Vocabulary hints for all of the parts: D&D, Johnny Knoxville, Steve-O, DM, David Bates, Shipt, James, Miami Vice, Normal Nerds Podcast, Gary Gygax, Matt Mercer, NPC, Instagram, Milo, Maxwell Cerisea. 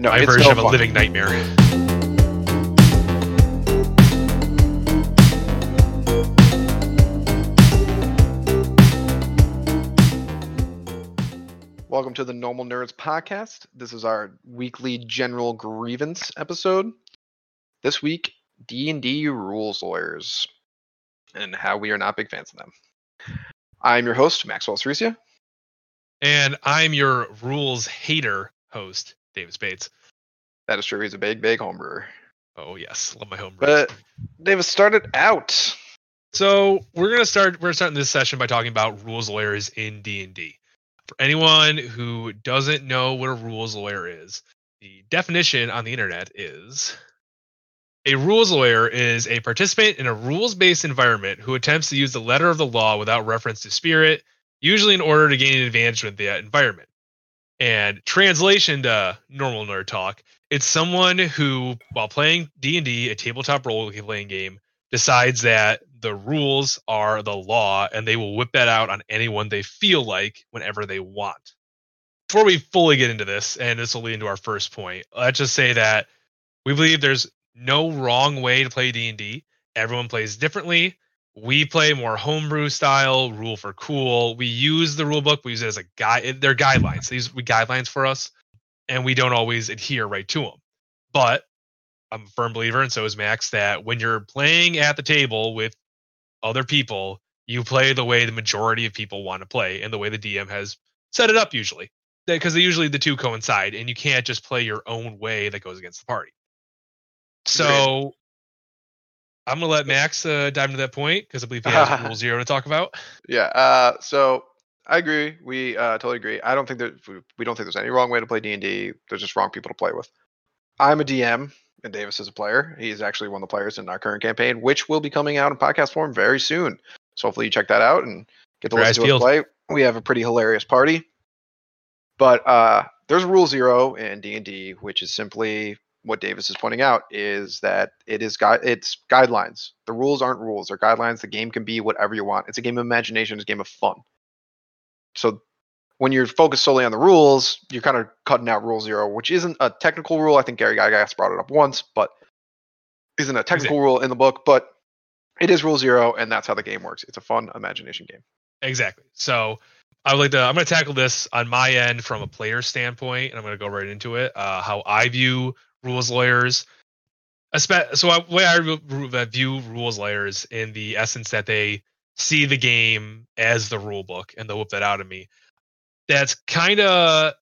No, my version of a living nightmare. Welcome to the Normal Nerds Podcast. This is our weekly general grievance episode. This week, D&D rules lawyers and how we are not big fans of them. I'm your host, Maxwell Cerisea. And I'm your rules hater host, David Bates. That is true. He's a big, big homebrewer. Oh, yes. Love my homebrew. But David started out. So we're starting this session by talking about rules lawyers in D&D. For anyone who doesn't know what a rules lawyer is, the definition on the internet is: a rules lawyer is a participant in a rules-based environment who attempts to use the letter of the law without reference to spirit, usually in order to gain an advantage with that environment. And translation to normal nerd talk, it's someone who, while playing D&D, a tabletop role-playing game, decides that the rules are the law, and they will whip that out on anyone they feel like whenever they want. Before we fully get into this, and this will lead into our first point, let's just say that we believe there's no wrong way to play D&D. Everyone plays differently. We play more homebrew style, rule for cool. We use the rule book. We use it as a guide. They're guidelines. These are guidelines for us, and we don't always adhere right to them. But I'm a firm believer, and so is Max, that when you're playing at the table with other people, you play the way the majority of people want to play and the way the DM has set it up usually, because usually the two coincide, and you can't just play your own way that goes against the party. So I'm going to let Max dive into that point because I believe he has rule zero to talk about. Yeah. So I agree. We totally agree. We don't think there's any wrong way to play D&D. There's just wrong people to play with. I'm a DM and Davis is a player. He's actually one of the players in our current campaign, which will be coming out in podcast form very soon. So hopefully you check that out and get to listen to us play. We have a pretty hilarious party, but there's rule zero in D&D, which is simply what Davis is pointing out is that it's guidelines. The rules aren't rules. They're guidelines. The game can be whatever you want. It's a game of imagination. It's a game of fun. So when you're focused solely on the rules, you're kind of cutting out rule zero, which isn't a technical rule. I think Gary Gygax brought it up once, but isn't a technical rule in the book, but it is rule zero, and that's how the game works. It's a fun imagination game. Exactly. So I'm going to tackle this on my end from a player standpoint, and I'm going to go right into it. How I view rules lawyers. So I view rules lawyers in the essence that they see the game as the rule book and they'll whip that out of me. That's kind of,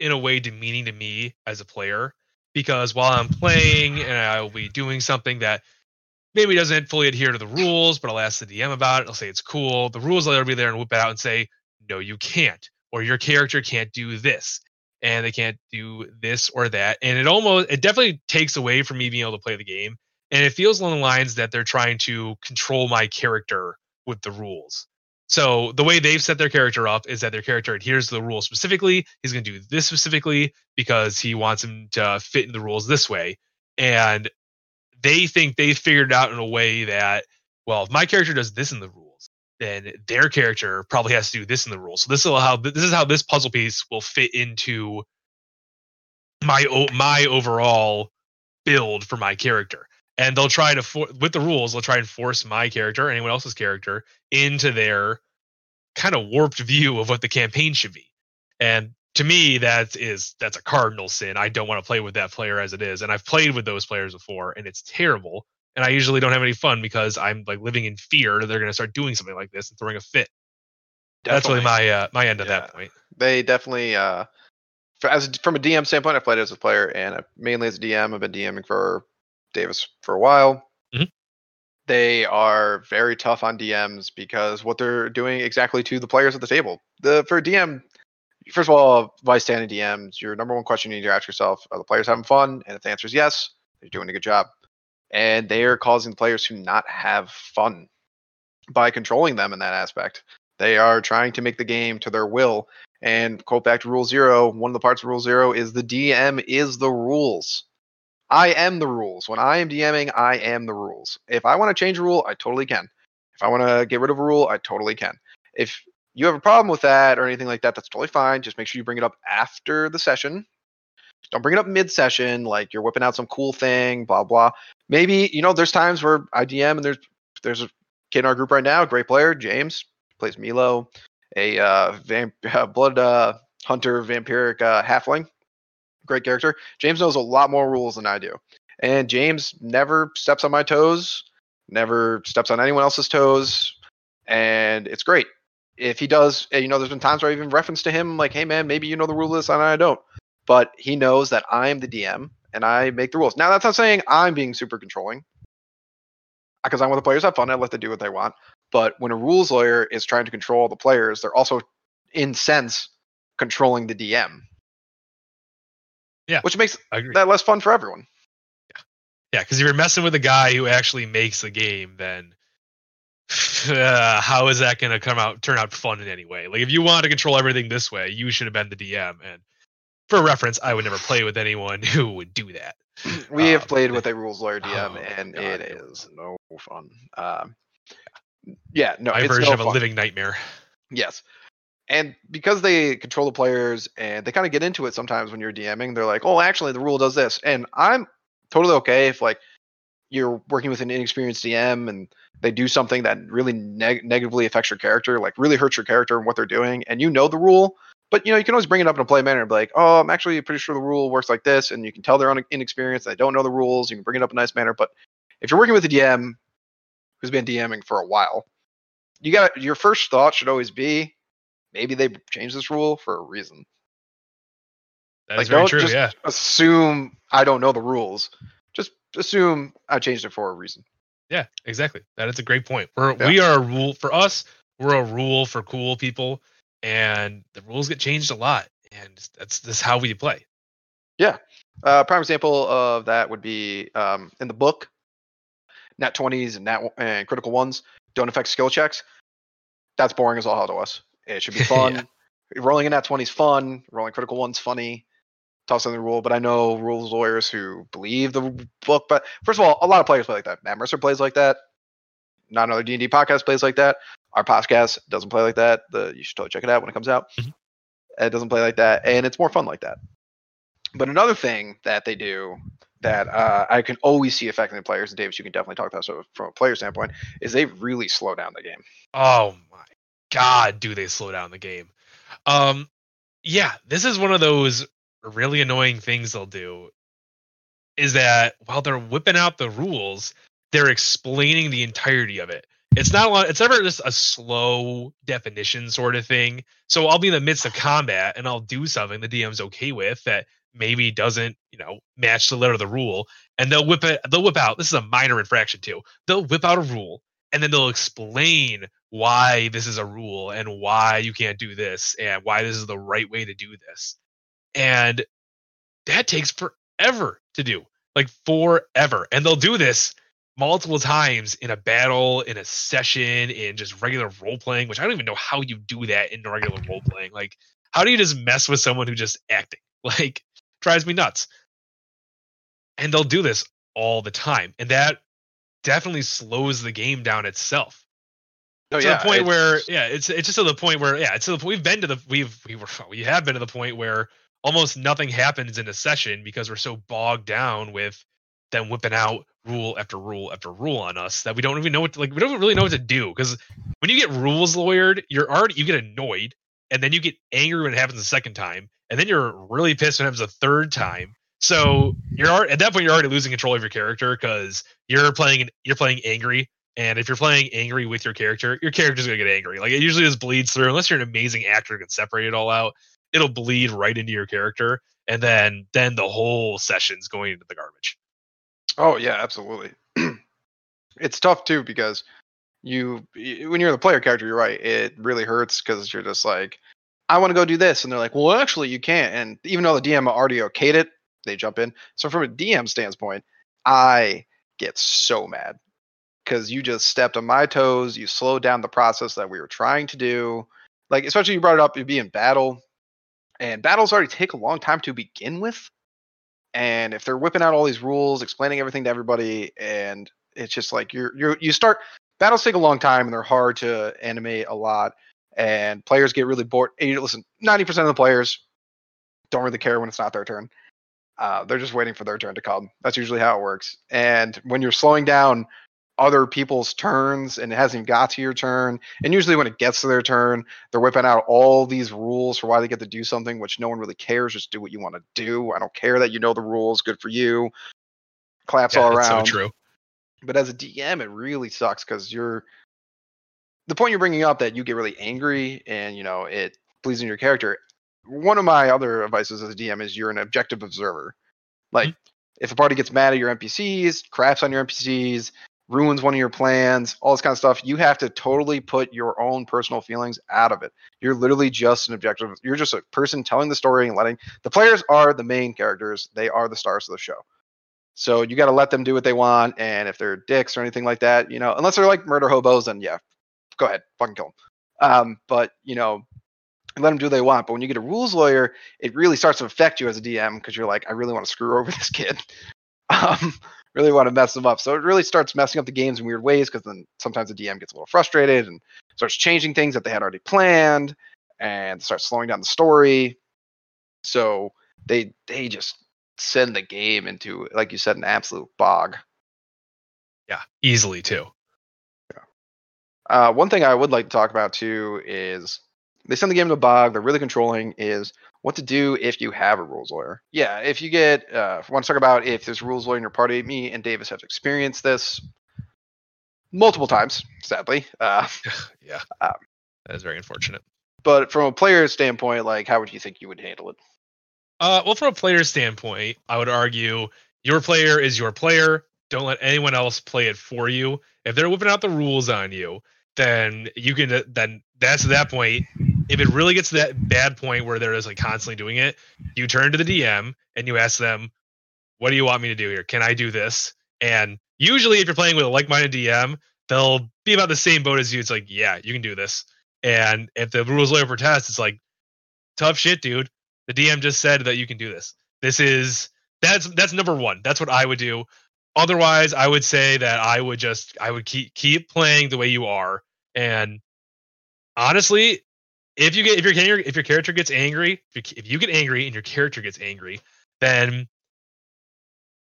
in a way, demeaning to me as a player, because while I'm playing and I will be doing something that maybe doesn't fully adhere to the rules, but I'll ask the DM about it. I'll say it's cool. The rules lawyer will be there and whip it out and say, no, you can't, or your character can't do this, and they can't do this or that. And it definitely takes away from me being able to play the game. And it feels along the lines that they're trying to control my character with the rules. So the way they've set their character up is that their character adheres to the rules specifically. He's going to do this specifically because he wants him to fit in the rules this way. And they think they figured it out in a way that, well, if my character does this in the rules, then their character probably has to do this in the rules. So this is how this puzzle piece will fit into my overall build for my character. And they'll try to, with the rules, they'll try and force my character, anyone else's character, into their kind of warped view of what the campaign should be. And to me, that's a cardinal sin. I don't want to play with that player as it is. And I've played with those players before, and it's terrible. And I usually don't have any fun because I'm like living in fear that they're going to start doing something like this and throwing a fit. Definitely. That's really my end of that point. They definitely, from a DM standpoint, I played as a player and mainly as a DM. I've been DMing for Davis for a while. Mm-hmm. They are very tough on DMs because what they're doing exactly to the players at the table. For a DM, first of all, by standing DMs, your number one question you need to ask yourself, are the players having fun? And if the answer is yes, they're doing a good job. And they are causing players to not have fun by controlling them in that aspect. They are trying to make the game to their will. And quote back to Rule Zero, one of the parts of Rule Zero is the DM is the rules. I am the rules. When I am DMing, I am the rules. If I want to change a rule, I totally can. If I want to get rid of a rule, I totally can. If you have a problem with that or anything like that, that's totally fine. Just make sure you bring it up after the session. Don't bring it up mid-session. Like, you're whipping out some cool thing, blah, blah. Maybe, you know, there's times where I DM and there's a kid in our group right now, great player, James, plays Milo, a blood hunter, vampiric halfling. Great character. James knows a lot more rules than I do. And James never steps on my toes, never steps on anyone else's toes. And it's great. If he does, you know, there's been times where I even reference to him, like, hey, man, maybe you know the rule of this and I don't. But he knows that I'm the DM and I make the rules. Now, that's not saying I'm being super controlling, because I want the players to have fun. I let them do what they want. But when a rules lawyer is trying to control the players, they're also, in sense, controlling the DM. Yeah, which makes that less fun for everyone. Yeah, because if you're messing with a guy who actually makes the game, then how is that going to turn out fun in any way? Like, if you want to control everything this way, you should have been the DM. And for reference, I would never play with anyone who would do that. We have played with a rules lawyer DM, and God, it is no fun. My version of a living nightmare. Yes. And because they control the players and they kind of get into it sometimes when you're DMing, they're like, oh, actually, the rule does this. And I'm totally okay if, like, you're working with an inexperienced DM and they do something that really negatively affects your character, like really hurts your character and what they're doing. And you know the rule, but, you know, you can always bring it up in a play manner and be like, oh, I'm actually pretty sure the rule works like this. And you can tell they're inexperienced. They don't know the rules. You can bring it up in a nice manner. But if you're working with a DM who's been DMing for a while, your first thought should always be, maybe they changed this rule for a reason. That's very true. Just assume I don't know the rules. Just assume I changed it for a reason. Yeah, exactly. That is a great point. We are a rule for us. We're a rule for cool people, and the rules get changed a lot, and that's how we play. Yeah. Prime example of that would be in the book, nat 20s and critical ones don't affect skill checks. That's boring as all hell to us. It should be fun. Yeah. Rolling a nat 20 is fun. Rolling critical ones funny. Toss in the rule, but I know rules lawyers who believe the book. But first of all, a lot of players play like that. Matt Mercer plays like that. Not another D&D podcast plays like that. Our podcast doesn't play like that. You should totally check it out when it comes out. Mm-hmm. It doesn't play like that, and it's more fun like that. But another thing that they do that I can always see affecting the players, and Davis, you can definitely talk about this from a player standpoint, is they really slow down the game. Oh my God, do they slow down the game? This is one of those really annoying things they'll do, is that while they're whipping out the rules, they're explaining the entirety of it. It's not a lot. It's never just a slow definition sort of thing. So I'll be in the midst of combat and I'll do something the DM's okay with that maybe doesn't, you know, match the letter of the rule, and they'll whip out. This is a minor infraction too. They'll whip out a rule and then they'll explain why this is a rule and why you can't do this and why this is the right way to do this. And that takes forever to do, like forever. And they'll do this multiple times in a battle, in a session, in just regular role playing, which I don't even know how you do that in regular role playing. Like, how do you just mess with someone who's just acting? Like, drives me nuts. And they'll do this all the time. And that definitely slows the game down itself. We have been to the point where almost nothing happens in a session because we're so bogged down with them whipping out rule after rule after rule on us that we don't even know we don't really know what to do. Because when you get rules lawyered, you get annoyed, and then you get angry when it happens the second time, and then you're really pissed when it happens the third time. So at that point, you're already losing control of your character because you're playing angry. And if you're playing angry with your character's going to get angry. Like, it usually just bleeds through. Unless you're an amazing actor who can separate it all out, it'll bleed right into your character, and then the whole session's going into the garbage. Oh yeah, absolutely. It's tough too, because when you're the player character, you're right. It really hurts because you're just like, I want to go do this, and they're like, well, actually, you can't. And even though the DM already okayed it, they jump in. So from a DM standpoint, I get so mad because you just stepped on my toes. You slowed down the process that we were trying to do. Like, especially you brought it up, you'd be in battle. And battles already take a long time to begin with. And if they're whipping out all these rules, explaining everything to everybody, and it's just like battles take a long time and they're hard to animate a lot. And players get really bored. And 90% of the players don't really care when it's not their turn. They're just waiting for their turn to come. That's usually how it works. And when you're slowing down other people's turns and it hasn't even got to your turn, and usually when it gets to their turn, they're whipping out all these rules for why they get to do something, which no one really cares. Just do what you want to do. I don't care that you know the rules. Good for you. Claps all around. That's so true. But as a DM, it really sucks because you're the point you're bringing up that you get really angry and, you know, it bleeds in your character. One of my other advices as a DM is you're an objective observer. Like, if a party gets mad at your NPCs, craps on your NPCs, ruins one of your plans, all this kind of stuff, you have to totally put your own personal feelings out of it. You're literally just an objective. You're just a person telling the story and letting the players are the main characters. They are the stars of the show. So you got to let them do what they want. And if they're dicks or anything like that, you know, unless they're like murder hobos, then yeah, go ahead, fucking kill them. But, you know, let them do what they want. But when you get a rules lawyer, it really starts to affect you as a DM because you're like, I really want to screw over this kid. Really want to mess them up. So it really starts messing up the games in weird ways because then sometimes the DM gets a little frustrated and starts changing things that they had already planned and starts slowing down the story. So they just send the game into, like you said, an absolute bog. Yeah, easily too. Yeah. One thing I would like to talk about too is they send the game to a bog. They're really controlling is what to do if you have a rules lawyer. Yeah, if you get, want to talk about if there's a rules lawyer in your party, me and Davis have experienced this multiple times, sadly. Yeah, that is very unfortunate. But from a player's standpoint, like, how would you think you would handle it? Well, from a player's standpoint, I would argue your player is your player. Don't let anyone else play it for you. If they're whipping out the rules on you, then you can, then that's at that point. If it really gets to that bad point where they're just like constantly doing it, you turn to the DM and you ask them, what do you want me to do here? Can I do this? And usually if you're playing with a like-minded DM, they'll be about the same boat as you. It's like, yeah, you can do this. And if the rules lawyer protests, it's like, tough shit, dude. The DM just said that you can do this. This is, that's number one. That's what I would do. Otherwise, I would say that I would keep playing the way you are. And honestly, If you get angry and your character gets angry, then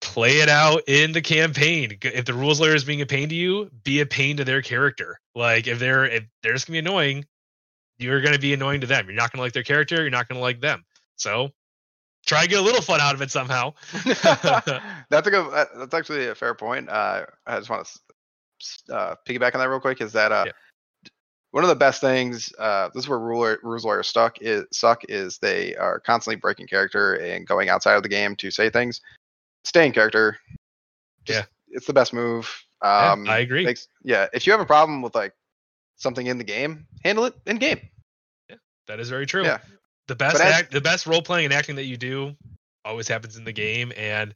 play it out in the campaign. If the rules lawyer is being a pain to you, be a pain to their character. Like if they're just gonna be annoying, you're gonna be annoying to them. You're not gonna like their character. You're not gonna like them. So try to get a little fun out of it somehow. That's actually a fair point. I just want to piggyback on that real quick. Is that yeah. One of the best things, this is where rules lawyers suck is they are constantly breaking character and going outside of the game to say things. Stay in character. Just, yeah. It's the best move. Yeah, I agree. If you have a problem with like something in the game, handle it in game. Yeah, that is very true. Yeah. The best role playing and acting that you do always happens in the game, and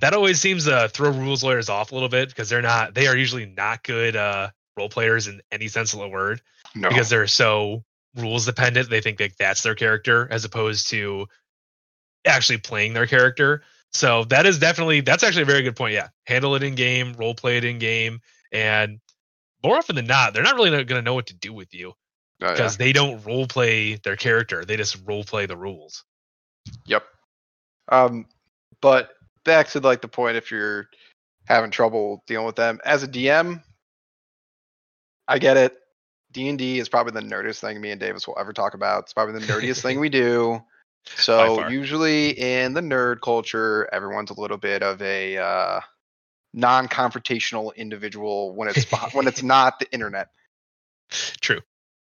that always seems to throw rules lawyers off a little bit because they are usually not good role players in any sense of the word. No. Because they're so rules dependent, they think that that's their character as opposed to actually playing their character. So that's actually a very good point. Yeah, handle it in game, role play it in game, and more often than not, they're not really going to know what to do with you because they don't role play their character; they just role play the rules. Yep. But back to like the point, if you're having trouble dealing with them as a DM. I get it. D&D is probably the nerdiest thing me and Davis will ever talk about. It's probably the nerdiest thing we do. So usually in the nerd culture, everyone's a little bit of a non-confrontational individual when it's when it's not the internet. True.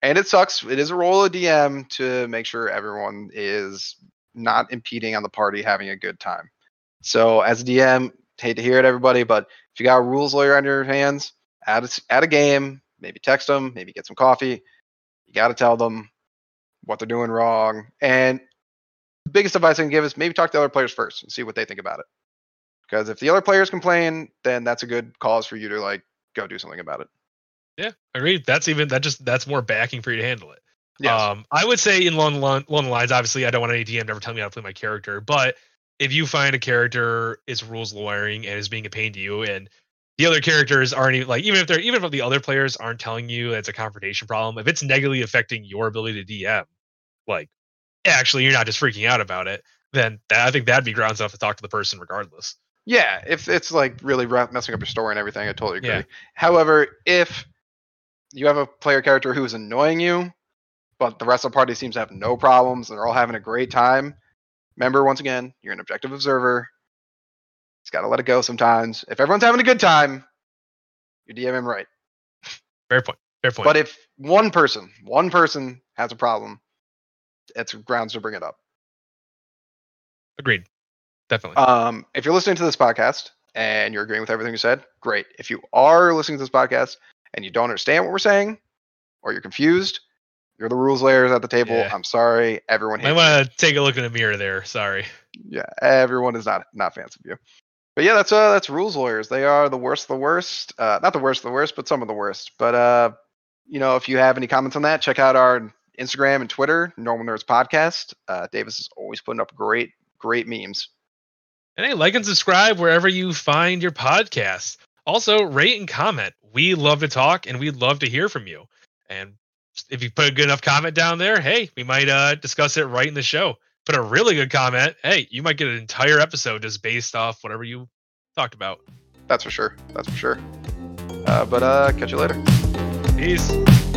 And it sucks. It is a role of DM to make sure everyone is not impeding on the party having a good time. So as a DM, hate to hear it, everybody, but if you got a rules lawyer on your hands, add a game. Maybe text them, maybe get some coffee. You got to tell them what they're doing wrong. And the biggest advice I can give is maybe talk to the other players first and see what they think about it. Because if the other players complain, then that's a good cause for you to like go do something about it. Yeah, I agree. That's more backing for you to handle it. Yes. I would say in long lines, obviously, I don't want any DM to ever tell me how to play my character. But if you find a character is rules lawyering and is being a pain to you and the other characters aren't even like even if the other players aren't telling you it's a confrontation problem, if it's negatively affecting your ability to DM, like actually you're not just freaking out about it, then I think that'd be grounds enough to talk to the person regardless. Yeah, if it's like really messing up your story and everything, I totally agree. Yeah. However, if you have a player character who is annoying you, but the rest of the party seems to have no problems and they're all having a great time, remember, once again, you're an objective observer. It's got to let it go sometimes. If everyone's having a good time, you DM him right. Fair point. Fair point. But if one person has a problem, it's grounds to bring it up. Agreed. Definitely. If you're listening to this podcast and you're agreeing with everything you said, great. If you are listening to this podcast and you don't understand what we're saying or you're confused, you're the rules layers at the table. Yeah. I'm sorry. Everyone I want to take a look in the mirror there. Sorry. Yeah. Everyone is not fans of you. But yeah, that's rules lawyers. They are the worst of the worst. Not the worst of the worst, but some of the worst. But if you have any comments on that, check out our Instagram and Twitter, Normal Nerds Podcast. Davis is always putting up great memes. And hey, like and subscribe wherever you find your podcasts. Also, rate and comment. We love to talk and we'd love to hear from you. And if you put a good enough comment down there, hey, we might discuss it right in the show. Put a really good comment, hey, you might get an entire episode just based off whatever you talked about. That's for sure. Catch you later. Peace.